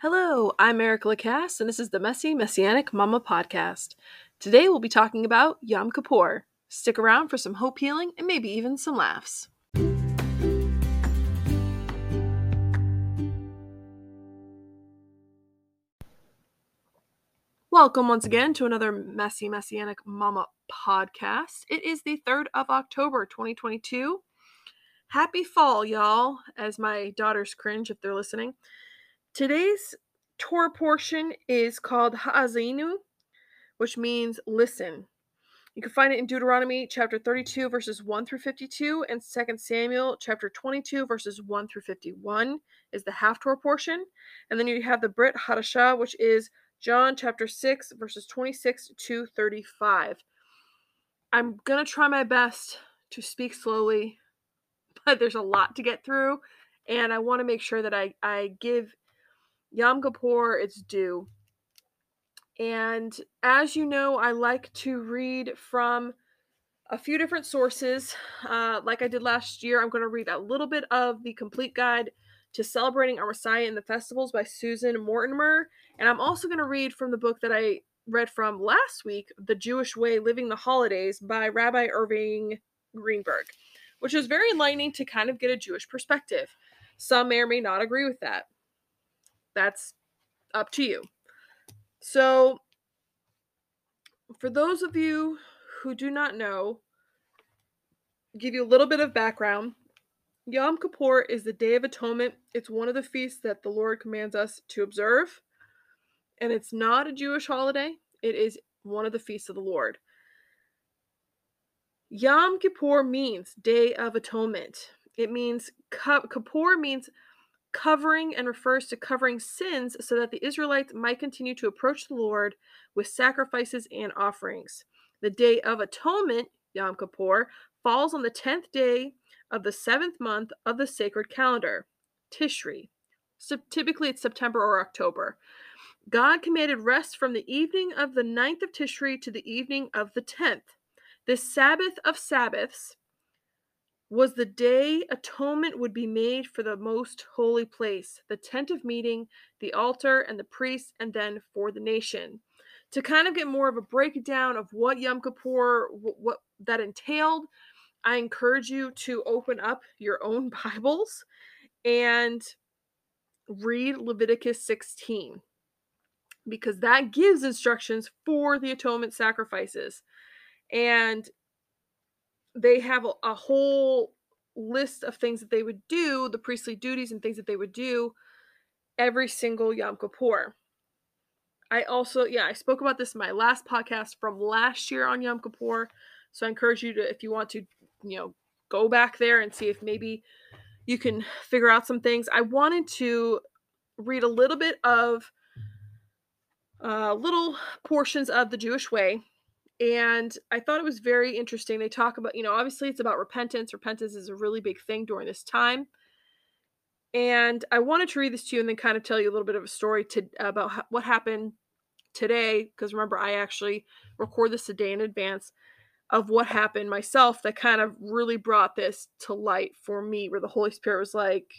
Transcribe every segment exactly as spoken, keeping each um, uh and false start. Hello, I'm Erica LaCasse, and this is the Messy Messianic Mama podcast. Today we'll be talking about Yom Kippur. Stick around for some hope healing and maybe even some laughs. Welcome once again to another Messy Messianic Mama podcast. It is the third of October, twenty twenty-two. Happy fall, y'all, as my daughters cringe if they're listening. Today's Torah portion is called Ha'azinu, which means listen. You can find it in Deuteronomy chapter thirty-two, verses one through fifty-two, and Second Samuel chapter twenty-two, verses one through fifty-one is the half Torah portion. And then you have the Brit Hadashah, which is John chapter six, verses twenty-six to thirty-five. I'm going to try my best to speak slowly, but there's a lot to get through, and I want to make sure that I, I give Yom Kippur its due. And as you know, I like to read from a few different sources. Uh, like I did last year, I'm going to read a little bit of The Complete Guide to Celebrating Our Messiah in the Festivals by Susan Mortimer. And I'm also going to read from the book that I read from last week, The Jewish Way, Living the Holidays by Rabbi Irving Greenberg, which is very enlightening to kind of get a Jewish perspective. Some may or may not agree with that. That's up to you. So, for those of you who do not know, give you a little bit of background. Yom Kippur is the Day of Atonement. It's one of the feasts that the Lord commands us to observe. And it's not a Jewish holiday. It is one of the feasts of the Lord. Yom Kippur means Day of Atonement. It means, Kippur means covering, and refers to covering sins so that the Israelites might continue to approach the Lord with sacrifices and offerings. The Day of Atonement, Yom Kippur, falls on the tenth day of the seventh month of the sacred calendar, Tishri. So typically it's September or October. God commanded rest from the evening of the ninth of Tishri to the evening of the tenth. This Sabbath of Sabbaths was the day atonement would be made for the most holy place, the tent of meeting, the altar, and the priests, and then for the nation. To kind of get more of a breakdown of what Yom Kippur, what, what that entailed, I encourage you to open up your own Bibles and read Leviticus sixteen, because that gives instructions for the atonement sacrifices. And they have a, a whole list of things that they would do, the priestly duties and things that they would do every single Yom Kippur. I also, yeah, I spoke about this in my last podcast from last year on Yom Kippur. So I encourage you to, if you want to, you know, go back there and see if maybe you can figure out some things. I wanted to read a little bit of uh, little portions of the Jewish Way. And I thought it was very interesting. They talk about, you know, obviously it's about repentance. Repentance is a really big thing during this time. And I wanted to read this to you and then kind of tell you a little bit of a story to, about ha- what happened today. Because remember, I actually record this a day in advance of what happened myself that kind of really brought this to light for me, where the Holy Spirit was like,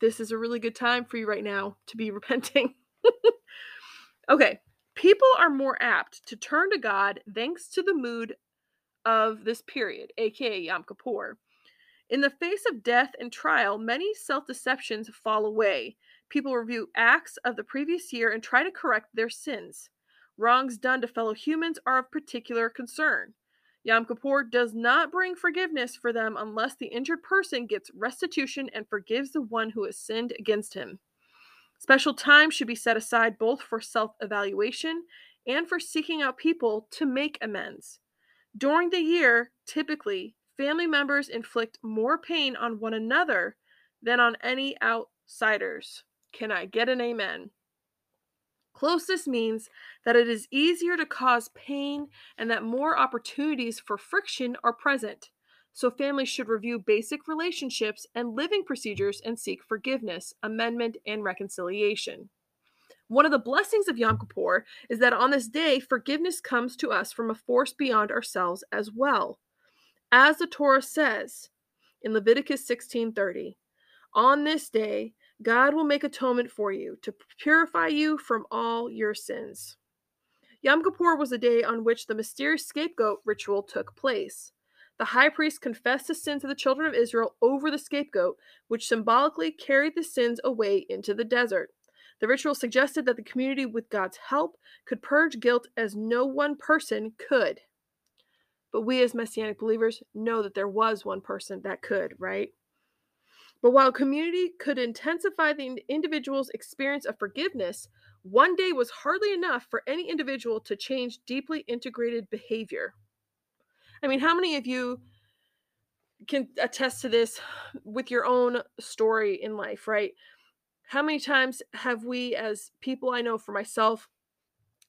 this is a really good time for you right now to be repenting. Okay. People are more apt to turn to God thanks to the mood of this period, aka Yom Kippur. In the face of death and trial, many self-deceptions fall away. People review acts of the previous year and try to correct their sins. Wrongs done to fellow humans are of particular concern. Yom Kippur does not bring forgiveness for them unless the injured person gets restitution and forgives the one who has sinned against him. Special time should be set aside both for self-evaluation and for seeking out people to make amends. During the year, typically, family members inflict more pain on one another than on any outsiders. Can I get an amen? Closeness means that it is easier to cause pain and that more opportunities for friction are present. So families should review basic relationships and living procedures and seek forgiveness, amendment, and reconciliation. One of the blessings of Yom Kippur is that on this day, forgiveness comes to us from a force beyond ourselves as well. As the Torah says in Leviticus sixteen thirty, on this day, God will make atonement for you to purify you from all your sins. Yom Kippur was a day on which the mysterious scapegoat ritual took place. The high priest confessed the sins of the children of Israel over the scapegoat, which symbolically carried the sins away into the desert. The ritual suggested that the community, with God's help, could purge guilt as no one person could. But we as Messianic believers know that there was one person that could, right? But while community could intensify the individual's experience of forgiveness, one day was hardly enough for any individual to change deeply integrated behavior. I mean, how many of you can attest to this with your own story in life, right? How many times have we as people, I know for myself,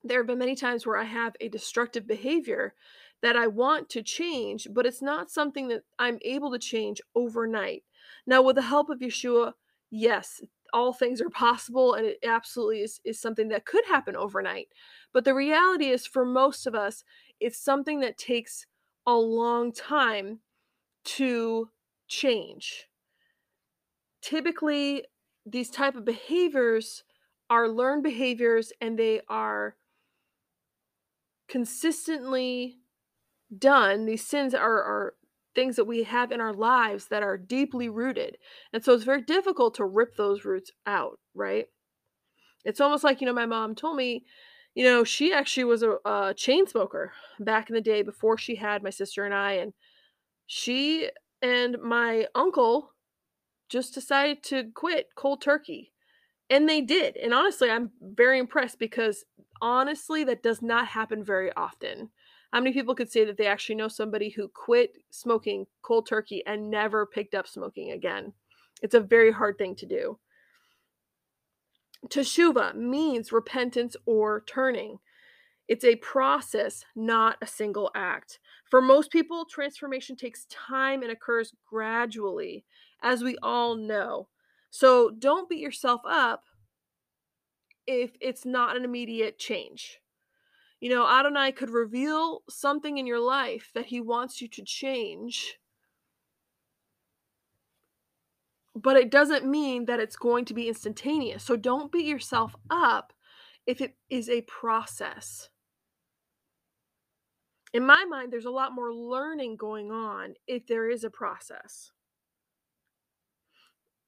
there have been many times where I have a destructive behavior that I want to change, but it's not something that I'm able to change overnight. Now, with the help of Yeshua, yes, all things are possible, and it absolutely is, is something that could happen overnight. But the reality is, for most of us, it's something that takes a long time to change. Typically, these type of behaviors are learned behaviors, and they are consistently done. These sins are, are things that we have in our lives that are deeply rooted. And so it's very difficult to rip those roots out, right? It's almost like, you know, my mom told me, you know, she actually was a, a chain smoker back in the day before she had my sister and I, and she and my uncle just decided to quit cold turkey. And they did. And honestly, I'm very impressed, because honestly, that does not happen very often. How many people could say that they actually know somebody who quit smoking cold turkey and never picked up smoking again? It's a very hard thing to do. Teshuvah means repentance or turning. It's a process, not a single act. For most people, transformation takes time and occurs gradually, as we all know. So don't beat yourself up if it's not an immediate change. You know, Adonai could reveal something in your life that he wants you to change, but it doesn't mean that it's going to be instantaneous. So don't beat yourself up if it is a process. In my mind, there's a lot more learning going on if there is a process.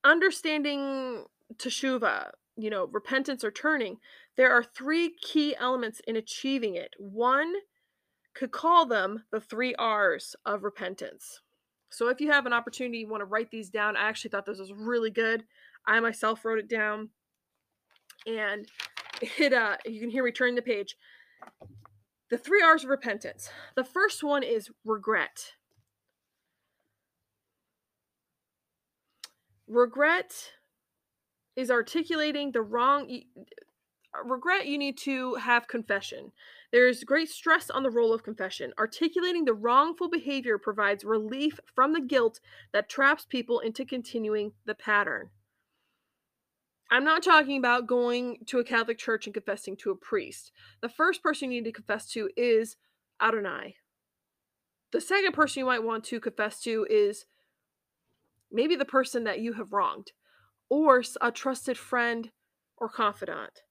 Understanding teshuvah, you know, repentance or turning, there are three key elements in achieving it. One could call them the three R's of repentance. So if you have an opportunity, you want to write these down. I actually thought this was really good. I myself wrote it down, and it uh, you can hear me turning the page. The three R's of repentance. The first one is regret. Regret is articulating the wrong. Regret, you need to have confession. There is great stress on the role of confession. Articulating the wrongful behavior provides relief from the guilt that traps people into continuing the pattern. I'm not talking about going to a Catholic church and confessing to a priest. The first person you need to confess to is Adonai. The second person you might want to confess to is maybe the person that you have wronged, or a trusted friend or confidant.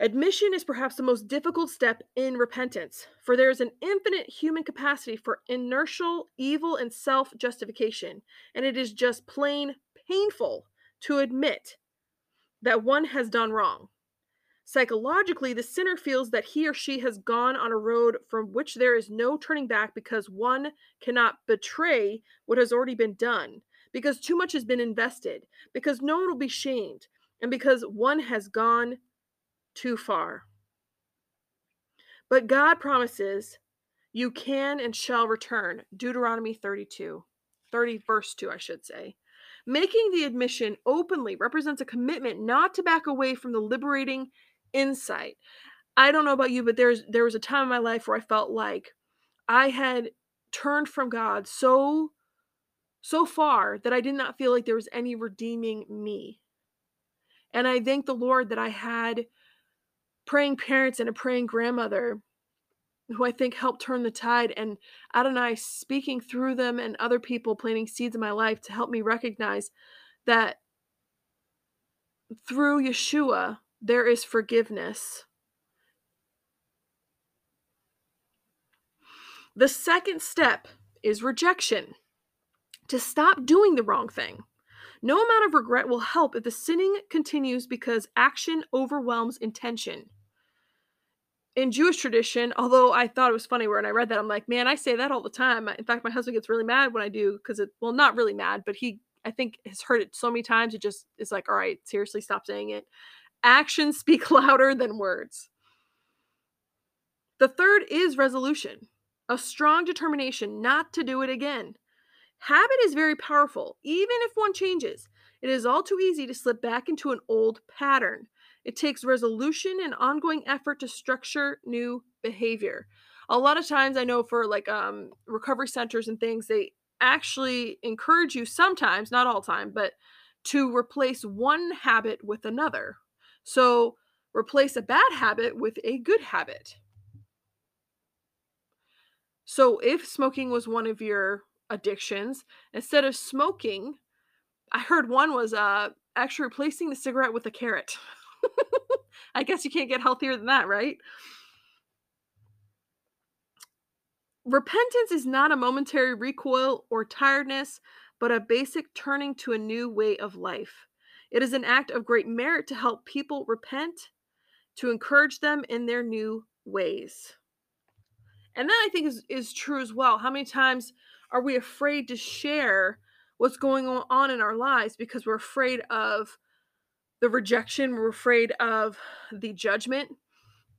Admission is perhaps the most difficult step in repentance, for there is an infinite human capacity for inertial evil and self-justification, and it is just plain painful to admit that one has done wrong. Psychologically, the sinner feels that he or she has gone on a road from which there is no turning back, because one cannot betray what has already been done, because too much has been invested, because no one will be shamed, and because one has gone too far. But God promises you can and shall return. Deuteronomy thirty-two, thirty verse two, I should say. Making the admission openly represents a commitment not to back away from the liberating insight. I don't know about you, but there's there was a time in my life where I felt like I had turned from God so, so far that I did not feel like there was any redeeming me. And I thank the Lord that I had praying parents and a praying grandmother who I think helped turn the tide, and Adonai speaking through them and other people planting seeds in my life to help me recognize that through Yeshua, there is forgiveness. The second step is rejection. To stop doing the wrong thing. No amount of regret will help if the sinning continues because action overwhelms intention. In Jewish tradition, although I thought it was funny when I read that, I'm like, man, I say that all the time. In fact, my husband gets really mad when I do because it, well, not really mad, but he, I think, has heard it so many times. It just is like, all right, seriously, stop saying it. Actions speak louder than words. The third is resolution, a strong determination not to do it again. Habit is very powerful. Even if one changes, it is all too easy to slip back into an old pattern. It takes resolution and ongoing effort to structure new behavior. A lot of times I know for like um, recovery centers and things, they actually encourage you sometimes, not all time, but to replace one habit with another. So replace a bad habit with a good habit. So if smoking was one of your addictions, instead of smoking, I heard one was uh, actually replacing the cigarette with a carrot. I guess you can't get healthier than that, right? Repentance is not a momentary recoil or tiredness, but a basic turning to a new way of life. It is an act of great merit to help people repent, to encourage them in their new ways. And that I think is, is true as well. How many times are we afraid to share what's going on in our lives because we're afraid of the rejection, we're afraid of the judgment.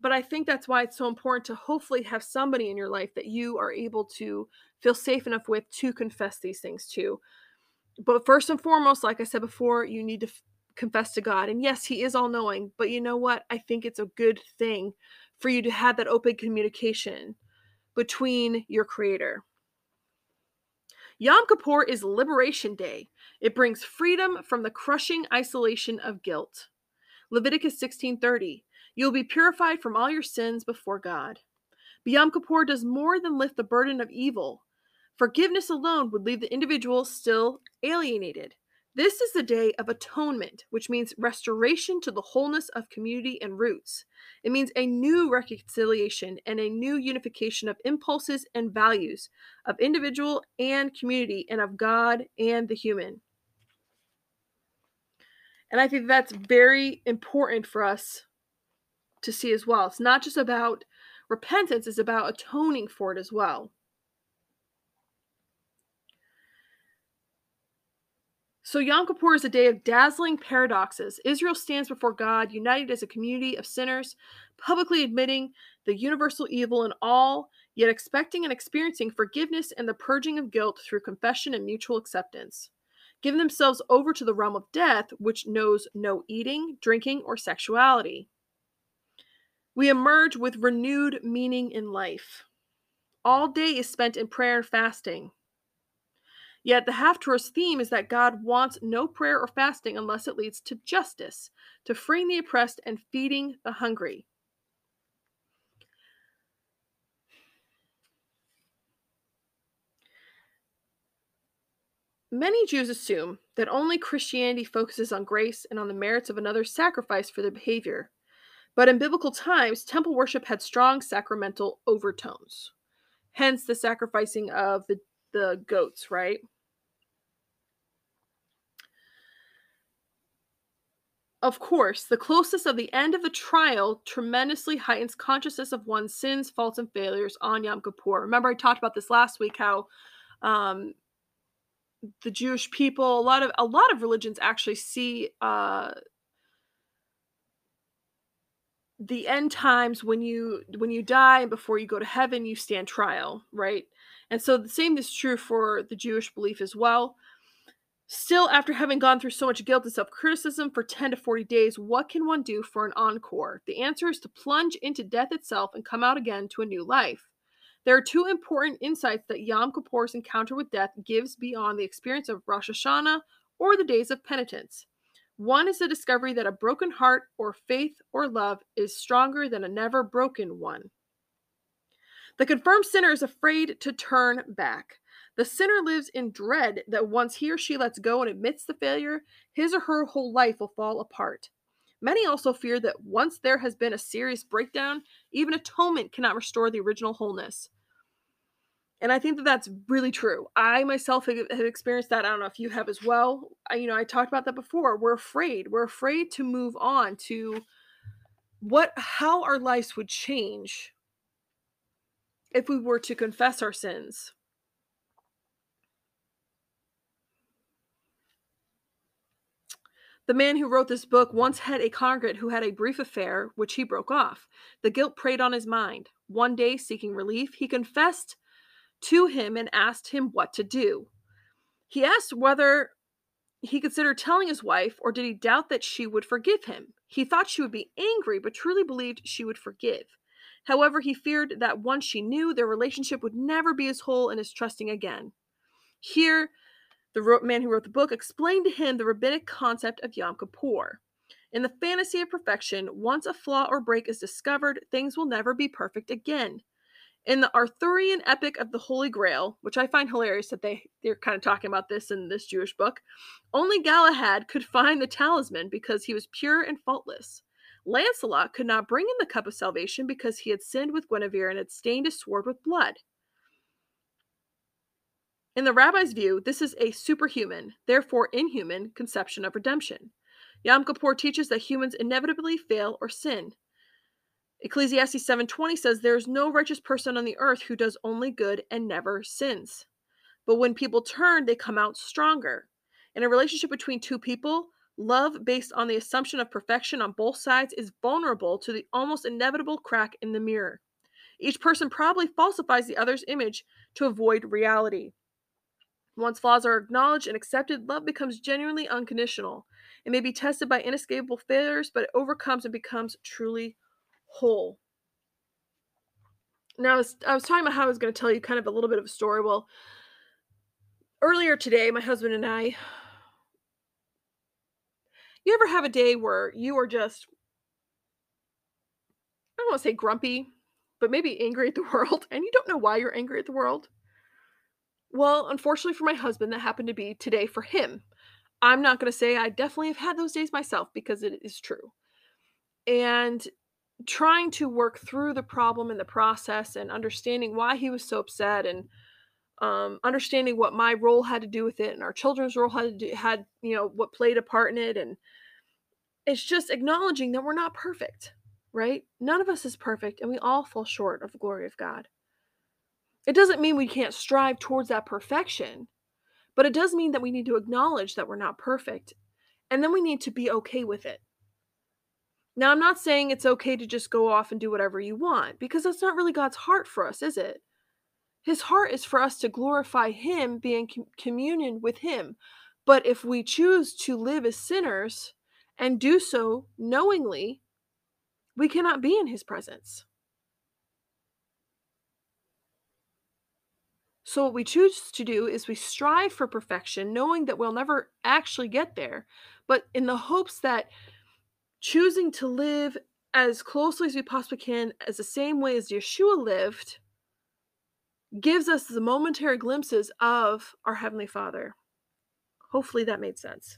But I think that's why it's so important to hopefully have somebody in your life that you are able to feel safe enough with to confess these things to. But first and foremost, like I said before, you need to f- confess to God. And yes, he is all-knowing, but you know what? I think it's a good thing for you to have that open communication between your Creator. Yom Kippur is Liberation Day. It brings freedom from the crushing isolation of guilt. Leviticus sixteen thirty, you'll be purified from all your sins before God. But Yom Kippur does more than lift the burden of evil. Forgiveness alone would leave the individual still alienated. This is the day of atonement, which means restoration to the wholeness of community and roots. It means a new reconciliation and a new unification of impulses and values, of individual and community, and of God and the human. And I think that's very important for us to see as well. It's not just about repentance, it's about atoning for it as well. So Yom Kippur is a day of dazzling paradoxes. Israel stands before God, united as a community of sinners, publicly admitting the universal evil in all, yet expecting and experiencing forgiveness and the purging of guilt through confession and mutual acceptance. Giving themselves over to the realm of death, which knows no eating, drinking, or sexuality. We emerge with renewed meaning in life. All day is spent in prayer and fasting. Yet the Haftarah's theme is that God wants no prayer or fasting unless it leads to justice, to freeing the oppressed and feeding the hungry. Many Jews assume that only Christianity focuses on grace and on the merits of another's sacrifice for their behavior. But in biblical times, temple worship had strong sacramental overtones. Hence the sacrificing of the, the goats, right? Of course, the closeness of the end of the trial tremendously heightens consciousness of one's sins, faults, and failures on Yom Kippur. Remember, I talked about this last week, how um, the Jewish people, a lot of a lot of religions actually see uh, the end times when you when you die and before you go to heaven, you stand trial, right? And so the same is true for the Jewish belief as well. Still, after having gone through so much guilt and self-criticism for ten to forty days, what can one do for an encore? The answer is to plunge into death itself and come out again to a new life. There are two important insights that Yom Kippur's encounter with death gives beyond the experience of Rosh Hashanah or the days of penitence. One is the discovery that a broken heart or faith or love is stronger than a never broken one. The confirmed sinner is afraid to turn back. The sinner lives in dread that once he or she lets go and admits the failure, his or her whole life will fall apart. Many also fear that once there has been a serious breakdown, even atonement cannot restore the original wholeness. And I think that that's really true. I myself have experienced that. I don't know if you have as well. I, you know, I talked about that before. We're afraid. We're afraid to move on to what, how our lives would change if we were to confess our sins. The man who wrote this book once had a congregant who had a brief affair, which he broke off. The guilt preyed on his mind. One day, seeking relief, he confessed to him and asked him what to do. He asked whether he considered telling his wife, or did he doubt that she would forgive him? He thought she would be angry, but truly believed she would forgive. However, he feared that once she knew, their relationship would never be as whole and as trusting again. Here, the man who wrote the book explained to him the rabbinic concept of Yom Kippur. In the fantasy of perfection, once a flaw or break is discovered, things will never be perfect again. In the Arthurian epic of the Holy Grail, which I find hilarious that they, they're kind of talking about this in this Jewish book, only Galahad could find the talisman because he was pure and faultless. Lancelot could not bring in the cup of salvation because he had sinned with Guinevere and had stained his sword with blood. In the rabbi's view, this is a superhuman, therefore inhuman, conception of redemption. Yom Kippur teaches that humans inevitably fail or sin. Ecclesiastes seven twenty says, "There is no righteous person on the earth who does only good and never sins. But when people turn, they come out stronger." In a relationship between two people, love based on the assumption of perfection on both sides is vulnerable to the almost inevitable crack in the mirror. Each person probably falsifies the other's image to avoid reality. Once flaws are acknowledged and accepted, love becomes genuinely unconditional. It may be tested by inescapable failures, but it overcomes and becomes truly whole. Now, I was, I was talking about how I was going to tell you kind of a little bit of a story. Well, earlier today, my husband and I, you ever have a day where you are just, I don't want to say grumpy, but maybe angry at the world, and you don't know why you're angry at the world? Well, unfortunately for my husband, that happened to be today for him. I'm not going to say I definitely have had those days myself, because it is true. And trying to work through the problem and the process and understanding why he was so upset, and um, understanding what my role had to do with it, and our children's role had, to do, had, you know, what played a part in it. And it's just acknowledging that we're not perfect, right? None of us is perfect, and we all fall short of the glory of God. It doesn't mean we can't strive towards that perfection, but it does mean that we need to acknowledge that we're not perfect, and then we need to be okay with it. Now, I'm not saying it's okay to just go off and do whatever you want, because that's not really God's heart for us, is it? His heart is for us to glorify Him, be in com- communion with Him. But if we choose to live as sinners and do so knowingly, we cannot be in His presence. So what we choose to do is we strive for perfection, knowing that we'll never actually get there, but in the hopes that choosing to live as closely as we possibly can, as the same way as Yeshua lived, gives us the momentary glimpses of our Heavenly Father. Hopefully that made sense.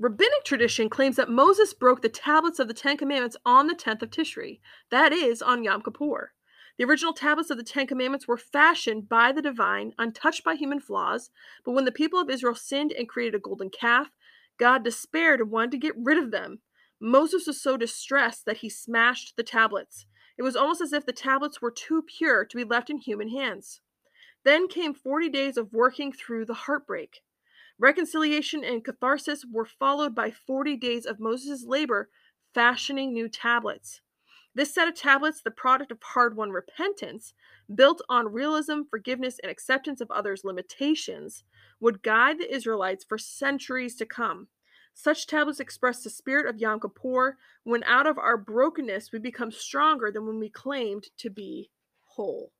Rabbinic tradition claims that Moses broke the tablets of the Ten Commandments on the tenth of Tishri, that is, on Yom Kippur. The original tablets of the Ten Commandments were fashioned by the divine, untouched by human flaws, but when the people of Israel sinned and created a golden calf, God despaired and wanted to get rid of them. Moses was so distressed that he smashed the tablets. It was almost as if the tablets were too pure to be left in human hands. Then came forty days of working through the heartbreak. Reconciliation and catharsis were followed by forty days of Moses' labor fashioning new tablets. This set of tablets, the product of hard-won repentance, built on realism, forgiveness, and acceptance of others' limitations, would guide the Israelites for centuries to come. Such tablets express the spirit of Yom Kippur, when out of our brokenness we become stronger than when we claimed to be whole.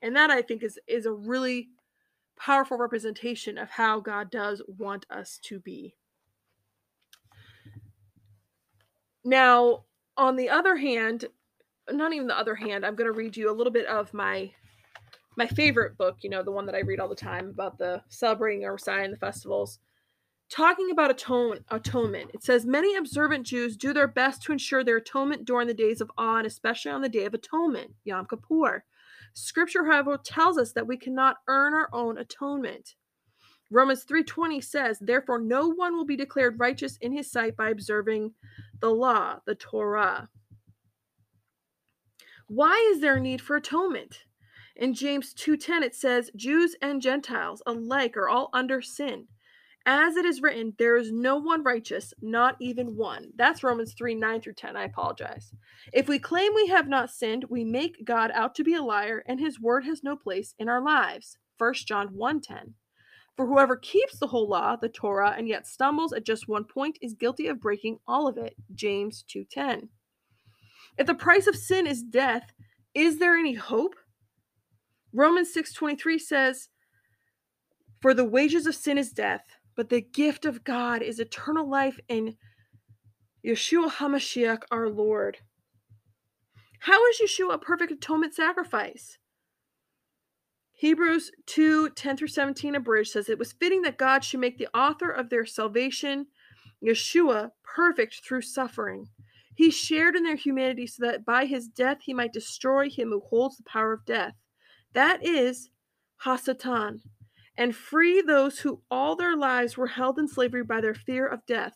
And that, I think, is, is a really powerful representation of how God does want us to be. Now, on the other hand, not even the other hand, I'm going to read you a little bit of my my favorite book, you know, the one that I read all the time about the celebrating our Messiah in the festivals, talking about atone, atonement. It says, many observant Jews do their best to ensure their atonement during the days of awe, and especially on the Day of Atonement, Yom Kippur. Scripture, however, tells us that we cannot earn our own atonement. Romans three twenty says, therefore, no one will be declared righteous in his sight by observing the law, the Torah. Why is there a need for atonement? In James two ten, it says, Jews and Gentiles alike are all under sin. As it is written, there is no one righteous, not even one. That's Romans three, nine through ten. I apologize. If we claim we have not sinned, we make God out to be a liar, and his word has no place in our lives. First John one ten. For whoever keeps the whole law, the Torah, and yet stumbles at just one point is guilty of breaking all of it. James two ten. If the price of sin is death, is there any hope? Romans six twenty-three says, for the wages of sin is death, but the gift of God is eternal life in Yeshua HaMashiach, our Lord. How is Yeshua a perfect atonement sacrifice? Hebrews two, ten through seventeen, abridged, says, it was fitting that God should make the author of their salvation, Yeshua, perfect through suffering. He shared in their humanity so that by his death he might destroy him who holds the power of death. That is HaSatan, and free those who all their lives were held in slavery by their fear of death.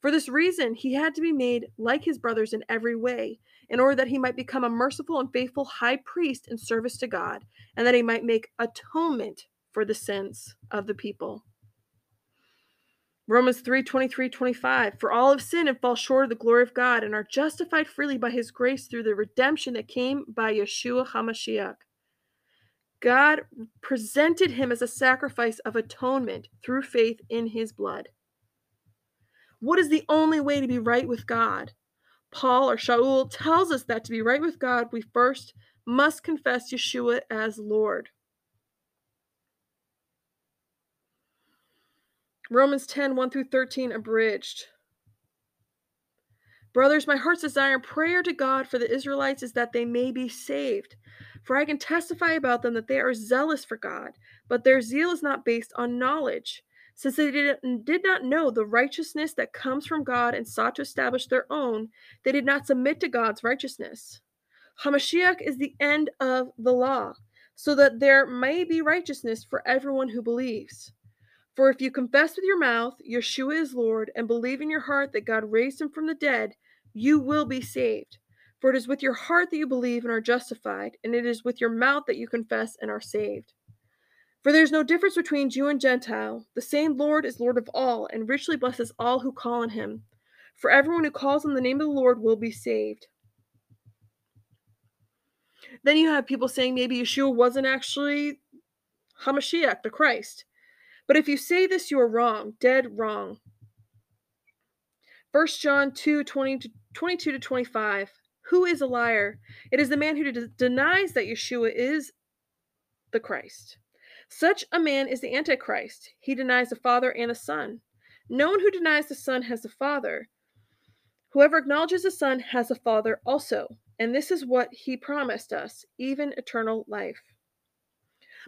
For this reason, he had to be made like his brothers in every way, in order that he might become a merciful and faithful high priest in service to God, and that he might make atonement for the sins of the people. Romans three, twenty-three, twenty-five, for all have sinned and fall short of the glory of God, and are justified freely by his grace through the redemption that came by Yeshua HaMashiach. God presented him as a sacrifice of atonement through faith in his blood. What is the only way to be right with God? Paul, or Shaul, tells us that to be right with God, we first must confess Yeshua as Lord. Romans ten, one through thirteen, abridged. Brothers, my heart's desire and prayer to God for the Israelites is that they may be saved. For I can testify about them that they are zealous for God, but their zeal is not based on knowledge, since they did not know the righteousness that comes from God and sought to establish their own. They did not submit to God's righteousness. HaMashiach is the end of the law, so that there may be righteousness for everyone who believes. For if you confess with your mouth, Yeshua is Lord, and believe in your heart that God raised him from the dead, you will be saved. For it is with your heart that you believe and are justified, and it is with your mouth that you confess and are saved. For there is no difference between Jew and Gentile. The same Lord is Lord of all, and richly blesses all who call on him. For everyone who calls on the name of the Lord will be saved. Then you have people saying maybe Yeshua wasn't actually HaMashiach, the Christ. But if you say this, you are wrong, dead wrong. First John two, twenty-two to twenty-five. Who is a liar? It is the man who de- denies that Yeshua is the Christ. Such a man is the Antichrist. He denies the Father and the Son. No one who denies the Son has the Father. Whoever acknowledges the Son has the Father also. And this is what he promised us, even eternal life.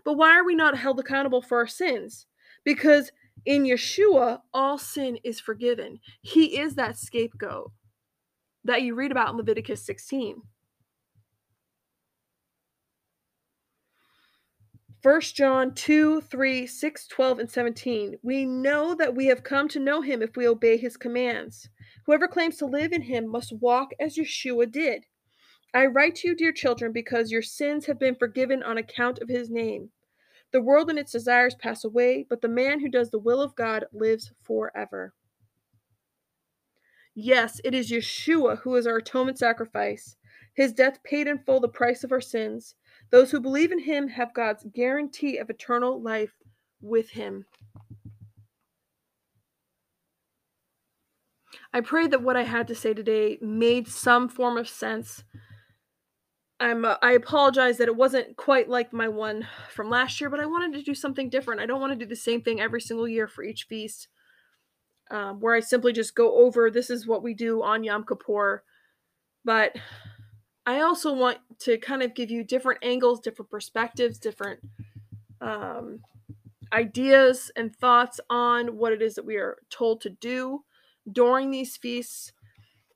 But why are we not held accountable for our sins? Because in Yeshua, all sin is forgiven. He is that scapegoat that you read about in Leviticus sixteen. First John two, three, six, twelve, and seventeen. We know that we have come to know him if we obey his commands. Whoever claims to live in him must walk as Yeshua did. I write to you, dear children, because your sins have been forgiven on account of his name. The world and its desires pass away, but the man who does the will of God lives forever. Yes, it is Yeshua who is our atonement sacrifice. His death paid in full the price of our sins. Those who believe in him have God's guarantee of eternal life with him. I pray that what I had to say today made some form of sense. I'm, uh, I apologize that it wasn't quite like my one from last year, but I wanted to do something different. I don't want to do the same thing every single year for each feast. Um, where I simply just go over, this is what we do on Yom Kippur. But I also want to kind of give you different angles, different perspectives, different um, ideas and thoughts on what it is that we are told to do during these feasts,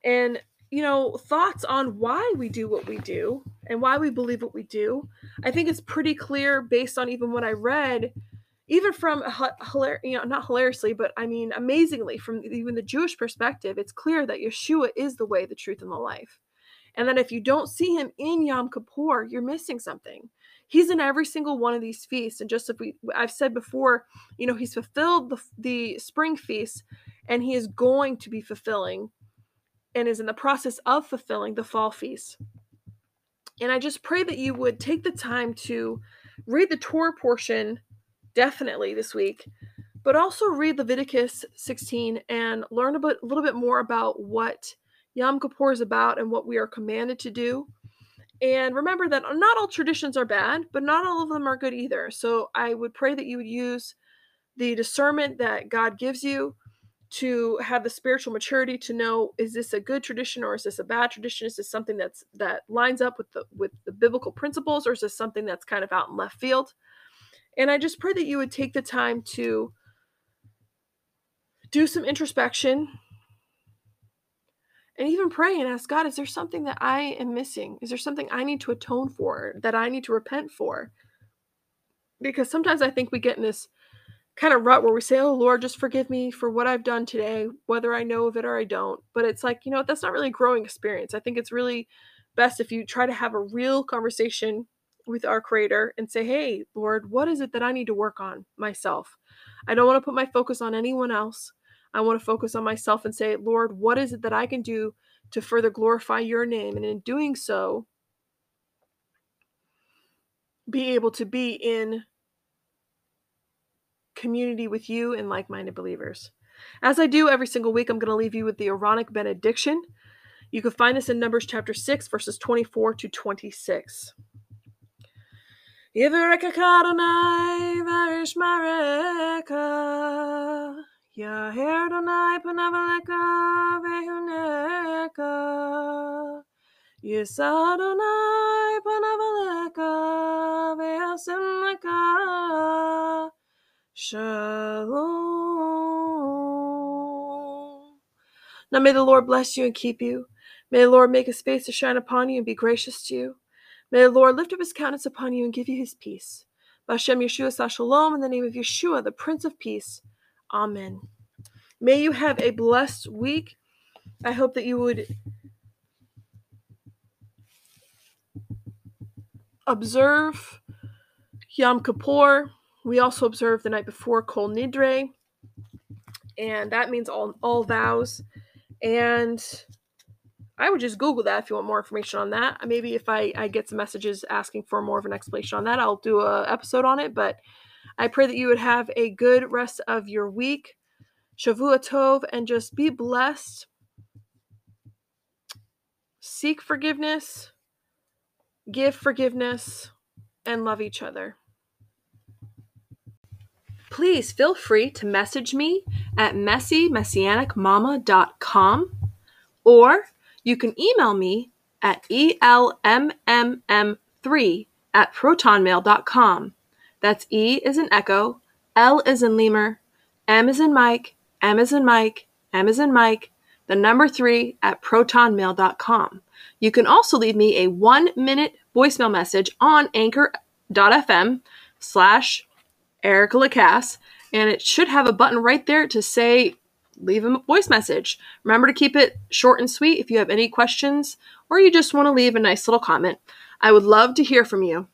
and, you know, thoughts on why we do what we do and why we believe what we do. I think it's pretty clear based on even what I read, even from, you know, not hilariously, but I mean, amazingly, from even the Jewish perspective, it's clear that Yeshua is the way, the truth, and the life. And that if you don't see him in Yom Kippur, you're missing something. He's in every single one of these feasts. And just as we, I've said before, you know, he's fulfilled the, the spring feast, and he is going to be fulfilling and is in the process of fulfilling the fall feast. And I just pray that you would take the time to read the Torah portion definitely this week, but also read Leviticus sixteen and learn a, bit, a little bit more about what Yom Kippur is about and what we are commanded to do. And remember that not all traditions are bad, but not all of them are good either. So I would pray that you would use the discernment that God gives you to have the spiritual maturity to know, is this a good tradition or is this a bad tradition? Is this something that's that lines up with the with the biblical principles, or is this something that's kind of out in left field? And I just pray that you would take the time to do some introspection and even pray and ask God, is there something that I am missing? Is there something I need to atone for, that I need to repent for? Because sometimes I think we get in this kind of rut where we say, oh, Lord, just forgive me for what I've done today, whether I know of it or I don't. But it's like, you know, that's not really a growing experience. I think it's really best if you try to have a real conversation with our Creator and say, hey, Lord, what is it that I need to work on myself? I don't want to put my focus on anyone else. I want to focus on myself and say, Lord, what is it that I can do to further glorify your name? And in doing so, be able to be in community with you and like-minded believers. As I do every single week, I'm going to leave you with the Aaronic benediction. You can find this in Numbers chapter six, verses twenty-four to twenty-six. Yaher Adonai panav alecha vehuneka. Yisa Adonai panav alecha vehasem lecha. Shalom. Now may the Lord bless you and keep you. May the Lord make his face to shine upon you and be gracious to you. May the Lord lift up his countenance upon you and give you his peace. B'Hashem Yeshua Shalom, in the name of Yeshua, the Prince of Peace. Amen. May you have a blessed week. I hope that you would observe Yom Kippur. We also observe the night before Kol Nidre, and that means all, all vows. And I would just Google that if you want more information on that. Maybe if I, I get some messages asking for more of an explanation on that, I'll do an episode on it, but I pray that you would have a good rest of your week. Shavua Tov, and just be blessed. Seek forgiveness, give forgiveness, and love each other. Please feel free to message me at Messy Messianic Mama dot com, or you can email me at E L M M M three at protonmail dot com. That's E is in Echo, L is in Lemur, M is in Mike, M is in Mike, M is in Mike, the number three at protonmail dot com. You can also leave me a one-minute voicemail message on anchor dot f m slash Erica LaCasse, and it should have a button right there to say leave a voice message. Remember to keep it short and sweet if you have any questions or you just want to leave a nice little comment. I would love to hear from you.